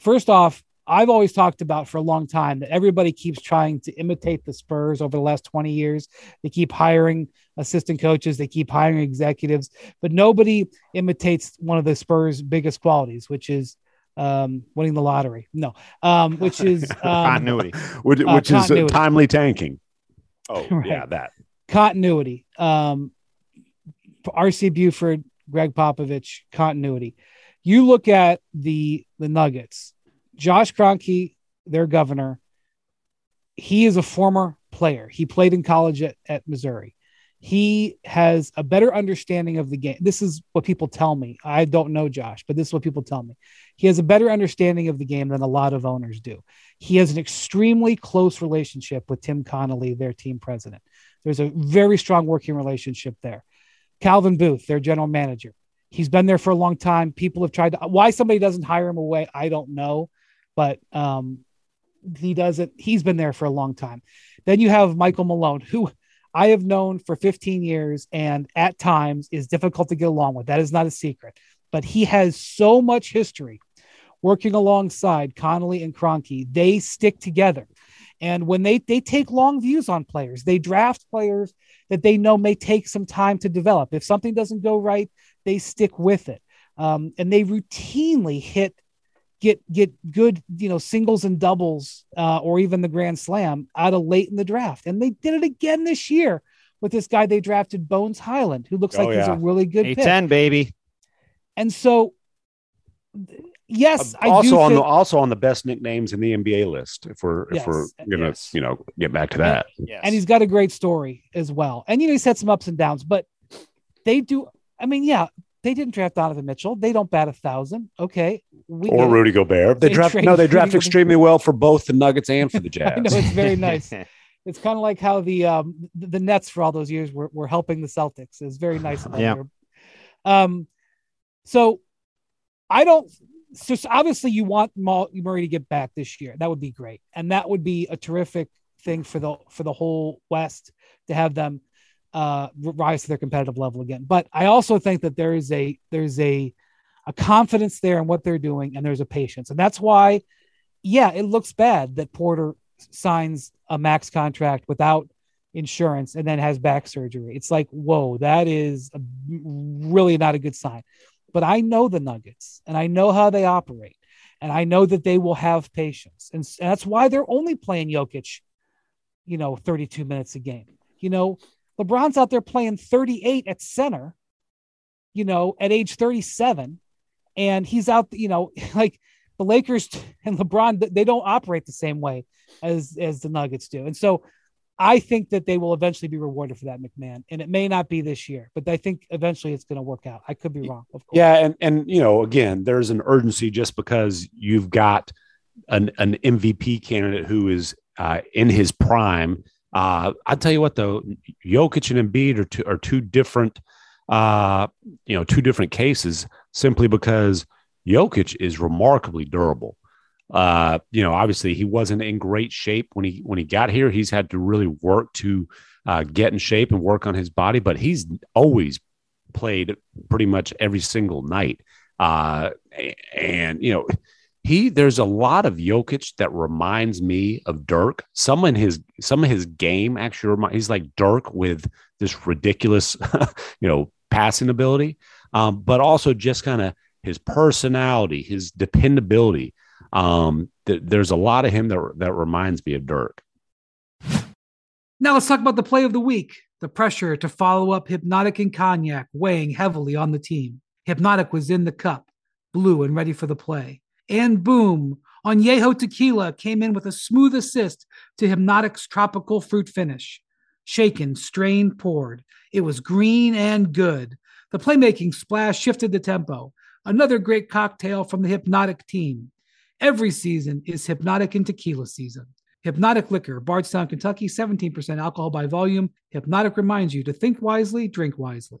first off, I've always talked about for a long time that everybody keeps trying to imitate the Spurs over the last twenty years. They keep hiring assistant coaches. They keep hiring executives. But nobody imitates one of the Spurs' biggest qualities, which is Um, winning the lottery, no, um, which is um, continuity, which, uh, which continuity. is uh, timely tanking. Oh, right. yeah, that continuity. Um, R C Buford, Greg Popovich, continuity. You look at the the Nuggets. Josh Kroenke, their governor, he is a former player. He played in college at, at Missouri. He has a better understanding of the game. This is what people tell me. I don't know Josh, but this is what people tell me. He has a better understanding of the game than a lot of owners do. He has an extremely close relationship with Tim Connolly, their team president. There's a very strong working relationship there. Calvin Booth, their general manager. He's been there for a long time. People have tried to, why somebody doesn't hire him away, I don't know, but um, he doesn't, he's been there for a long time. Then you have Michael Malone, who I have known for fifteen years and at times is difficult to get along with. That is not a secret, but he has so much history working alongside Connolly and Kroenke. They stick together. And when they, they take long views on players, they draft players that they know may take some time to develop. If something doesn't go right, they stick with it. Um, and they routinely hit, get, get good, you know, singles and doubles uh, or even the grand slam out of late in the draft. And they did it again this year with this guy they drafted, Bones Highland, who looks oh, like yeah. he's a really good pick. A ten, baby. And so, yes, uh, I also do on think, the, also on the best nicknames in the N B A list. If we're, yes, if we're going to, yes. you know, get back to that. And, yes. and he's got a great story as well. And, you know, he's had some ups and downs, but they do. I mean, yeah, they didn't draft Donovan Mitchell. They don't bat a thousand. Okay. We or Rudy Gobert. They, they draft no, they draft Rudy extremely well for both the Nuggets and for the Jazz. I know, it's very nice. It's kind of like how the um, the Nets for all those years were were helping the Celtics. It's very nice. yeah. Um. So I don't. So obviously you want Murray to get back this year. That would be great, and that would be a terrific thing for the for the whole West to have them Uh, rise to their competitive level again. But I also think that there is a there's a a confidence there in what they're doing, and there's a patience, and that's why, yeah, it looks bad that Porter signs a max contract without insurance and then has back surgery. It's like, whoa, that is a, really not a good sign. But I know the Nuggets and I know how they operate. And I know that they will have patience. And, and that's why they're only playing Jokic, you know, thirty-two minutes a game. You know, LeBron's out there playing thirty-eight at center, you know, at age thirty-seven. And he's out, you know, like the Lakers and LeBron, they don't operate the same way as, as the Nuggets do. And so I think that they will eventually be rewarded for that, McMahon. And it may not be this year, but I think eventually it's going to work out. I could be wrong, of course. Yeah. And, and, you know, again, there's an urgency just because you've got an, an M V P candidate who is uh, in his prime. Uh, I'll tell you what, though, Jokic and Embiid are two, are two different, uh, you know, two different cases simply because Jokic is remarkably durable. Uh, you know, obviously he wasn't in great shape when he, when he got here. He's had to really work to uh, get in shape and work on his body, but he's always played pretty much every single night. Uh, and, you know, he, there's a lot of Jokic that reminds me of Dirk. Some in his, some of his game actually remind, he's like Dirk with this ridiculous, you know, passing ability. Um, but also just kind of his personality, his dependability. Um, th- there's a lot of him that, that reminds me of Dirk. Now let's talk about the play of the week. The pressure to follow up Hypnotic and Cognac weighing heavily on the team. Hypnotic was in the cup, blue and ready for the play. And boom, Añejo Tequila came in with a smooth assist to Hypnotic's tropical fruit finish. Shaken, strained, poured. It was green and good. The playmaking splash shifted the tempo. Another great cocktail from the Hypnotic team. Every season is Hypnotic and Tequila season. Hypnotic Liquor, Bardstown, Kentucky, seventeen percent alcohol by volume. Hypnotic reminds you to think wisely, drink wisely.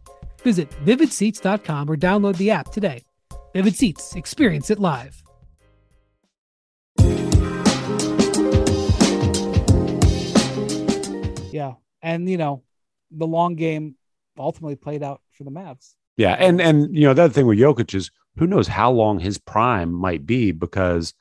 Visit vivid seats dot com or download the app today. Vivid Seats, experience it live. Yeah, and, you know, the long game ultimately played out for the Mavs. Yeah, and, and you know, the other thing with Jokic is, who knows how long his prime might be because,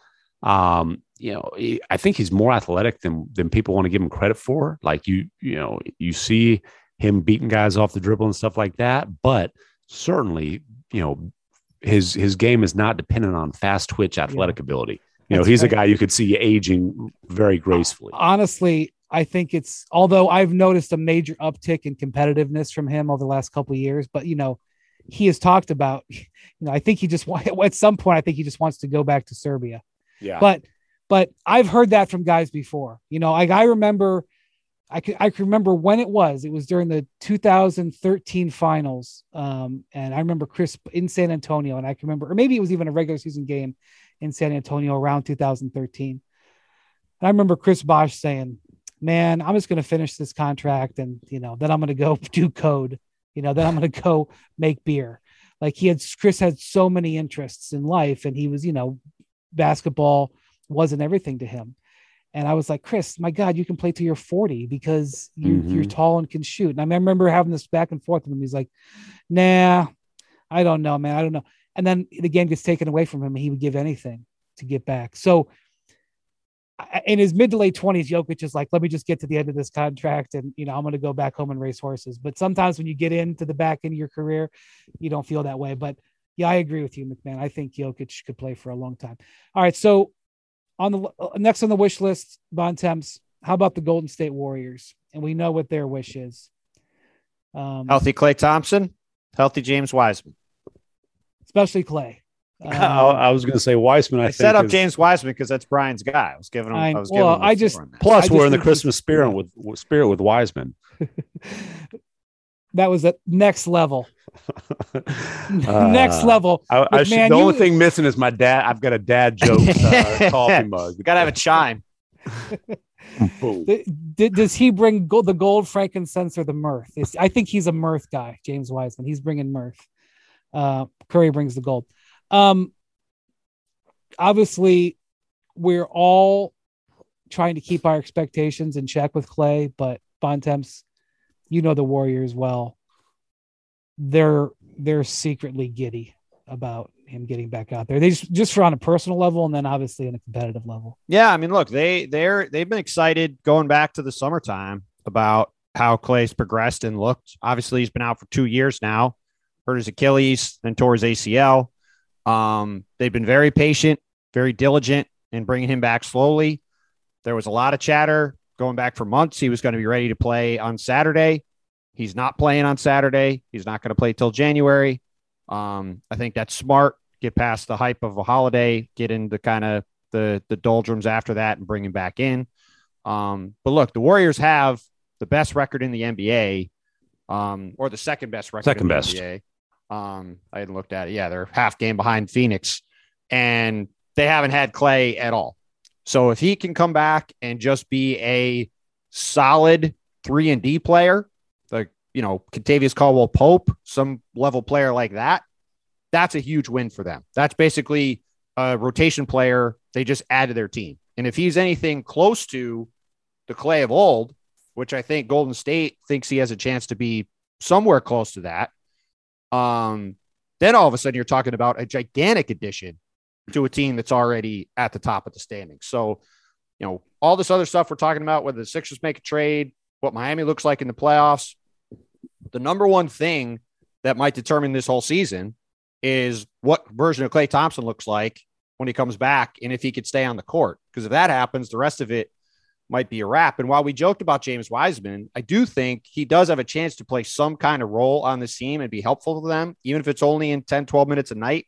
um, you know, he, I think he's more athletic than than people want to give him credit for. Like, you, you know, you see him beating guys off the dribble and stuff like that. But certainly, you know, his his game is not dependent on fast twitch athletic yeah. ability. You That's know, he's right. a guy you could see aging very gracefully. Honestly, I think it's, although I've noticed a major uptick in competitiveness from him over the last couple of years, but, you know, he has talked about, you know, I think he just, at some point, I think he just wants to go back to Serbia. Yeah. But, but I've heard that from guys before, you know, like I remember, I can, I can remember when it was, it was during the two thousand thirteen finals. Um, and I remember Chris in San Antonio, and I can remember, or maybe it was even a regular season game in San Antonio around two thousand thirteen. And I remember Chris Bosh saying, man, I'm just going to finish this contract. And, you know, then I'm going to go do code. You know, then I'm going to go make beer. Like he had, Chris had so many interests in life, and he was, you know, basketball wasn't everything to him. And I was like, Chris, my God, you can play till you're forty because you, mm-hmm. you're tall and can shoot. And I remember having this back and forth with him. He's like, nah, I don't know, man. I don't know. And then the game gets taken away from him, and he would give anything to get back. So in his mid to late twenties, Jokic is like, let me just get to the end of this contract. And, you know, I'm going to go back home and race horses. But sometimes when you get into the back end of your career, you don't feel that way. But yeah, I agree with you, McMahon. I think Jokic could play for a long time. All right. So on the next on the wish list, Bontemps, how about the Golden State Warriors? And we know what their wish is. Um, healthy Klay Thompson, healthy James Wiseman, especially Klay. Um, I was going to say Wiseman. I, I think set up is, James Wiseman because that's Brian's guy. I was giving him. I, I was well, giving him I just plus I just we're in the Christmas spirit with spirit with Wiseman. That was a next level. next uh, level. I, I should, man, the you, only thing missing is my dad. I've got a dad joke uh, coffee mug. We got to have a chime. the, d- does he bring go- the gold, frankincense, or the mirth? It's, I think he's a mirth guy, James Wiseman. He's bringing mirth. Uh, Curry brings the gold. Um, obviously, we're all trying to keep our expectations in check with Clay, but Bontemps, you know the Warriors well. They're they're secretly giddy about him getting back out there. They just, just for on a personal level, and then obviously on a competitive level. Yeah, I mean, look, they they're they've been excited going back to the summertime about how Clay's progressed and looked. Obviously, he's been out for two years now. Hurt his Achilles, then tore his A C L. Um, they've been very patient, very diligent in bringing him back slowly. There was a lot of chatter going back for months. He was going to be ready to play on Saturday. He's not playing on Saturday. He's not going to play till January. Um, I think that's smart. Get past the hype of a holiday, get into kind of the, the doldrums after that and bring him back in. Um, but look, the Warriors have the best record in the N B A, um, or the second best record second in the best. N B A. Um, I hadn't looked at it. Yeah, they're half game behind Phoenix, and they haven't had Clay at all. So if he can come back and just be a solid three and D player, like, you know, Kentavious Caldwell-Pope, some level player like that, that's a huge win for them. That's basically a rotation player they just add to their team. And if he's anything close to the Clay of old, which I think Golden State thinks he has a chance to be somewhere close to that, um, then all of a sudden you're talking about a gigantic addition to a team that's already at the top of the standings. So, you know, all this other stuff we're talking about, whether the Sixers make a trade, what Miami looks like in the playoffs, the number one thing that might determine this whole season is what version of Klay Thompson looks like when he comes back and if he could stay on the court. Because if that happens, the rest of it might be a wrap. And while we joked about James Wiseman, I do think he does have a chance to play some kind of role on this team and be helpful to them, even if it's only in ten, twelve minutes a night.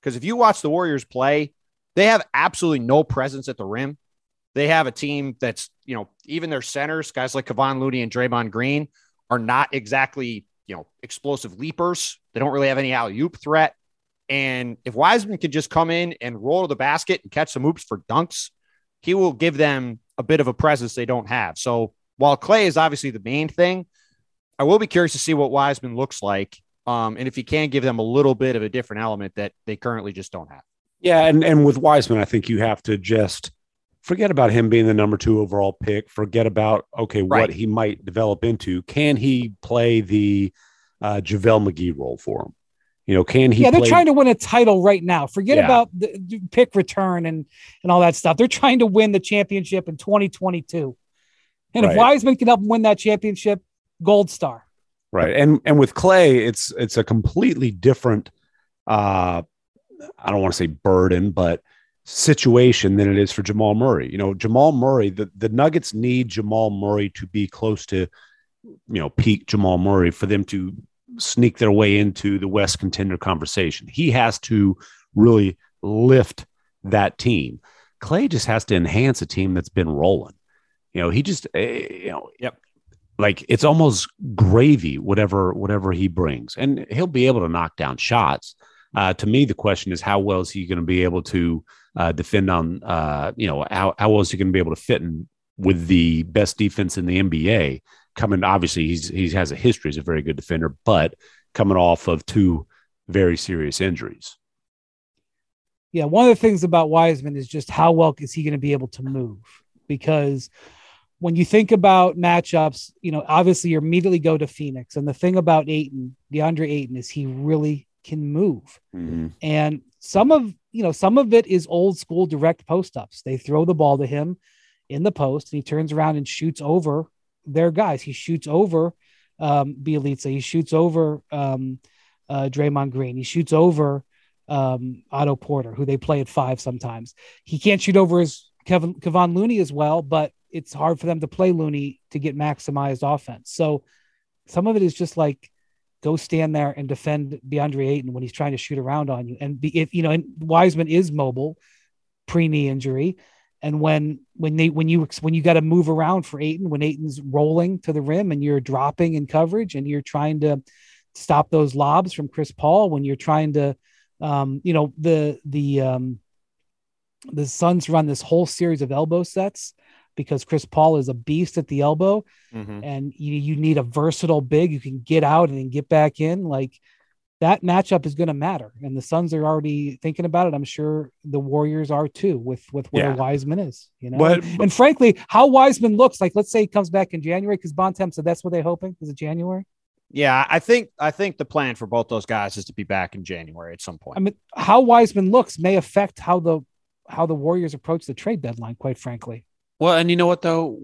Because if you watch the Warriors play, they have absolutely no presence at the rim. They have a team that's, you know, even their centers, guys like Kevon Looney and Draymond Green, are not exactly, you know, explosive leapers. They don't really have any alley-oop threat. And if Wiseman could just come in and roll to the basket and catch some oops for dunks, he will give them a bit of a presence they don't have. So while Clay is obviously the main thing, I will be curious to see what Wiseman looks like. Um, and if he can give them a little bit of a different element that they currently just don't have. Yeah. And, and with Wiseman, I think you have to just forget about him being the number two overall pick. Forget about, okay, right. what he might develop into. Can he play the uh, JaVale McGee role for him? You know, can he? Yeah, they're play... trying to win a title right now. Forget yeah. about the pick return and, and all that stuff. They're trying to win the championship in twenty twenty-two. And right. if Wiseman can help win that championship, gold star. Right. And and with Clay, it's it's a completely different, uh, I don't want to say burden, but situation than it is for Jamal Murray. You know, Jamal Murray, the, the Nuggets need Jamal Murray to be close to, you know, peak Jamal Murray for them to sneak their way into the West contender conversation. He has to really lift that team. Clay just has to enhance a team that's been rolling. You know, he just, you know, yep. Like it's almost gravy, whatever whatever he brings, and he'll be able to knock down shots. Uh, to me, the question is, how well is he going to be able to uh, defend on? Uh, you know, how how well is he going to be able to fit in with the best defense in the N B A? Coming, obviously, he's he has a history as a very good defender, but coming off of two very serious injuries. Yeah, one of the things about Wiseman is just how well is he going to be able to move, because when you think about matchups, you know, obviously you immediately go to Phoenix. And the thing about Ayton, DeAndre Ayton, is he really can move. Mm-hmm. And some of, you know, some of it is old school direct post-ups. They throw the ball to him in the post and he turns around and shoots over their guys. He shoots over um, Bielitsa. He shoots over um, uh, Draymond Green. He shoots over um, Otto Porter, who they play at five sometimes. He can't shoot over his Kevin, Kevon Looney as well, but it's hard for them to play Looney to get maximized offense. So some of it is just like, go stand there and defend DeAndre Ayton when he's trying to shoot around on you. And be, if, you know, and Wiseman is mobile pre-knee injury. And when, when they, when you, when you got to move around for Ayton, when Ayton's rolling to the rim and you're dropping in coverage and you're trying to stop those lobs from Chris Paul, when you're trying to, um, you know, the, the, um, the Suns run this whole series of elbow sets because Chris Paul is a beast at the elbow, mm-hmm. and you, you need a versatile big you can get out and get back in. Like, that matchup is going to matter. And the Suns are already thinking about it. I'm sure the Warriors are too, with, with where yeah. Wiseman is, you know, but, and, and frankly, how Wiseman looks like, let's say he comes back in January. Cause Bontemps said that's what they're hoping. Is it January? Yeah. I think, I think the plan for both those guys is to be back in January at some point. I mean, how Wiseman looks may affect how the, how the Warriors approach the trade deadline, quite frankly. Well, and you know what though,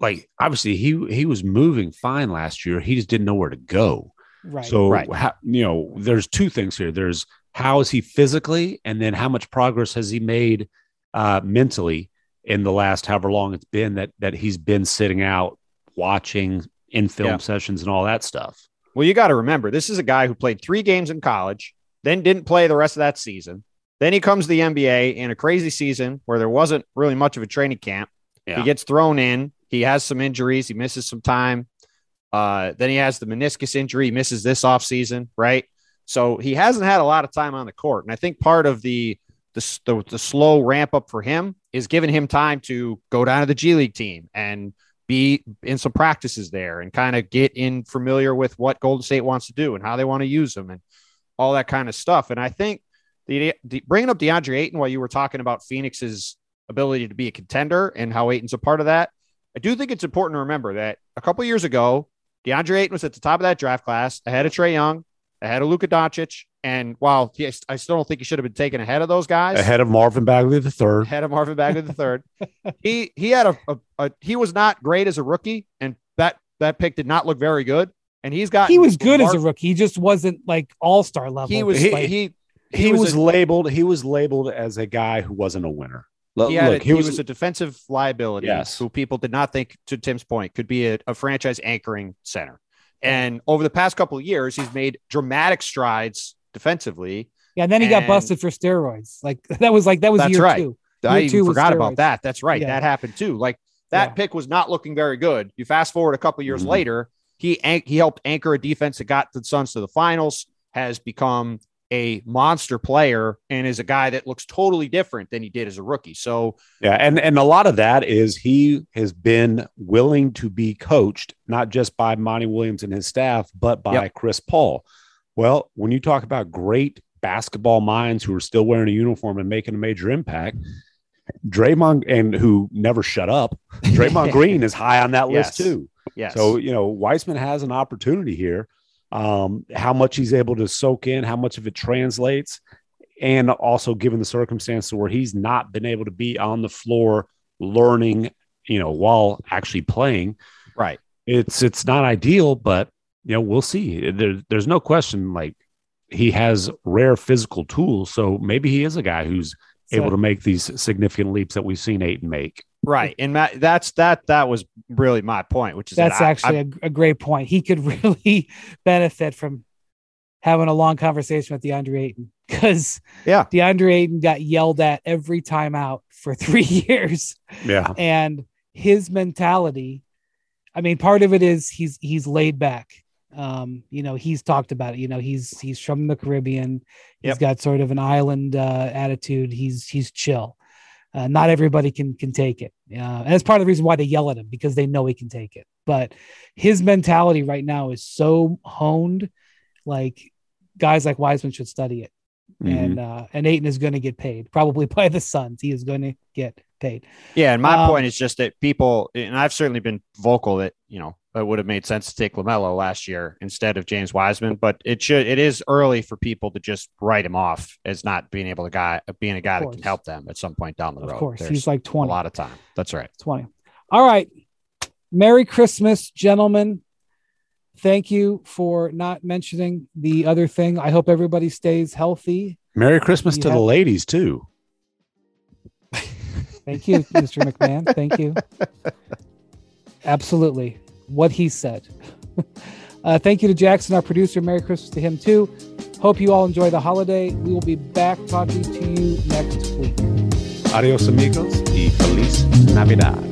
like obviously he, he was moving fine last year. He just didn't know where to go. Right. So, right. How, you know, there's two things here. There's how is he physically, and then how much progress has he made uh, mentally in the last however long it's been that that he's been sitting out, watching in film yeah. sessions and all that stuff. Well, you got to remember, this is a guy who played three games in college, then didn't play the rest of that season. Then he comes to the N B A in a crazy season where there wasn't really much of a training camp. Yeah. He gets thrown in. He has some injuries. He misses some time. Uh, then he has the meniscus injury, he misses this offseason, right? So he hasn't had a lot of time on the court. And I think part of the, the, the, the slow ramp up for him is giving him time to go down to the G League team and be in some practices there and kind of get in familiar with what Golden State wants to do and how they want to use them and all that kind of stuff. And I think the, the bringing up DeAndre Ayton while you were talking about Phoenix's ability to be a contender and how Ayton's a part of that, I do think it's important to remember that a couple of years ago, DeAndre Ayton was at the top of that draft class, ahead of Trae Young, ahead of Luka Doncic, and while he, I still don't think he should have been taken ahead of those guys, ahead of Marvin Bagley the third, ahead of Marvin Bagley the third, he he had a, a, a he was not great as a rookie, and that that pick did not look very good. And he's got he was good Marvin, as a rookie, he just wasn't like all star level. He was he like, he, he, he was, was a, labeled he was labeled as a guy who wasn't a winner. Look, he, look, a, he, he was, was a defensive liability yes. who people did not think, to Tim's point, could be a, a franchise anchoring center. And over the past couple of years, he's made dramatic strides defensively. Yeah, and then he and got busted for steroids. Like that was like that was that's year right. two. Year I two even forgot steroids. about that. That's right. Yeah. That happened too. Like that yeah. pick was not looking very good. You fast forward a couple of years mm-hmm. later, he he helped anchor a defense that got the Suns to the finals. Has become a monster player and is a guy that looks totally different than he did as a rookie. So yeah. And, and a lot of that is he has been willing to be coached, not just by Monty Williams and his staff, but by yep. Chris Paul. Well, when you talk about great basketball minds who are still wearing a uniform and making a major impact, Draymond and who never shut up, Draymond Green is high on that yes. list too. Yes. So, you know, Wiseman has an opportunity here. Um, how much he's able to soak in, how much of it translates, and also given the circumstances where he's not been able to be on the floor learning, you know, while actually playing. Right. It's it's not ideal, but you know, we'll see. There, there's no question, like he has rare physical tools, so maybe he is a guy who's so, able to make these significant leaps that we've seen Ayton make. Right. And Matt, that's that that was really my point, which is that's that I, actually I, a, a great point. He could really benefit from having a long conversation with DeAndre Ayton because yeah. DeAndre Ayton got yelled at every time out for three years. Yeah. And his mentality, I mean, part of it is he's he's laid back. Um, you know, he's talked about it. You know, he's he's from the Caribbean. He's yep. got sort of an island uh, attitude. He's he's chill. Uh, not everybody can can take it. Uh, and that's part of the reason why they yell at him, because they know he can take it. But his mentality right now is so honed, like guys like Wiseman should study it. Mm-hmm. And uh, and Ayton is going to get paid, probably by the Suns. He is going to get paid. Yeah, and my um, point is just that people, and I've certainly been vocal that, you know, it would have made sense to take LaMelo last year instead of James Wiseman, but it should, it is early for people to just write him off as not being able to guy, being a guy that can help them at some point down the road. Of course. There's he's like twenty. A lot of time. That's right. twenty. All right. Merry Christmas, gentlemen. Thank you for not mentioning the other thing. I hope everybody stays healthy. Merry Christmas you to have- the ladies too. Thank you, Mister McMahon. Thank you. Absolutely. What he said. uh, thank you to Jackson, our producer. Merry Christmas to him too. Hope you all enjoy the holiday. We will be back talking to you next week. Adios amigos y feliz Navidad.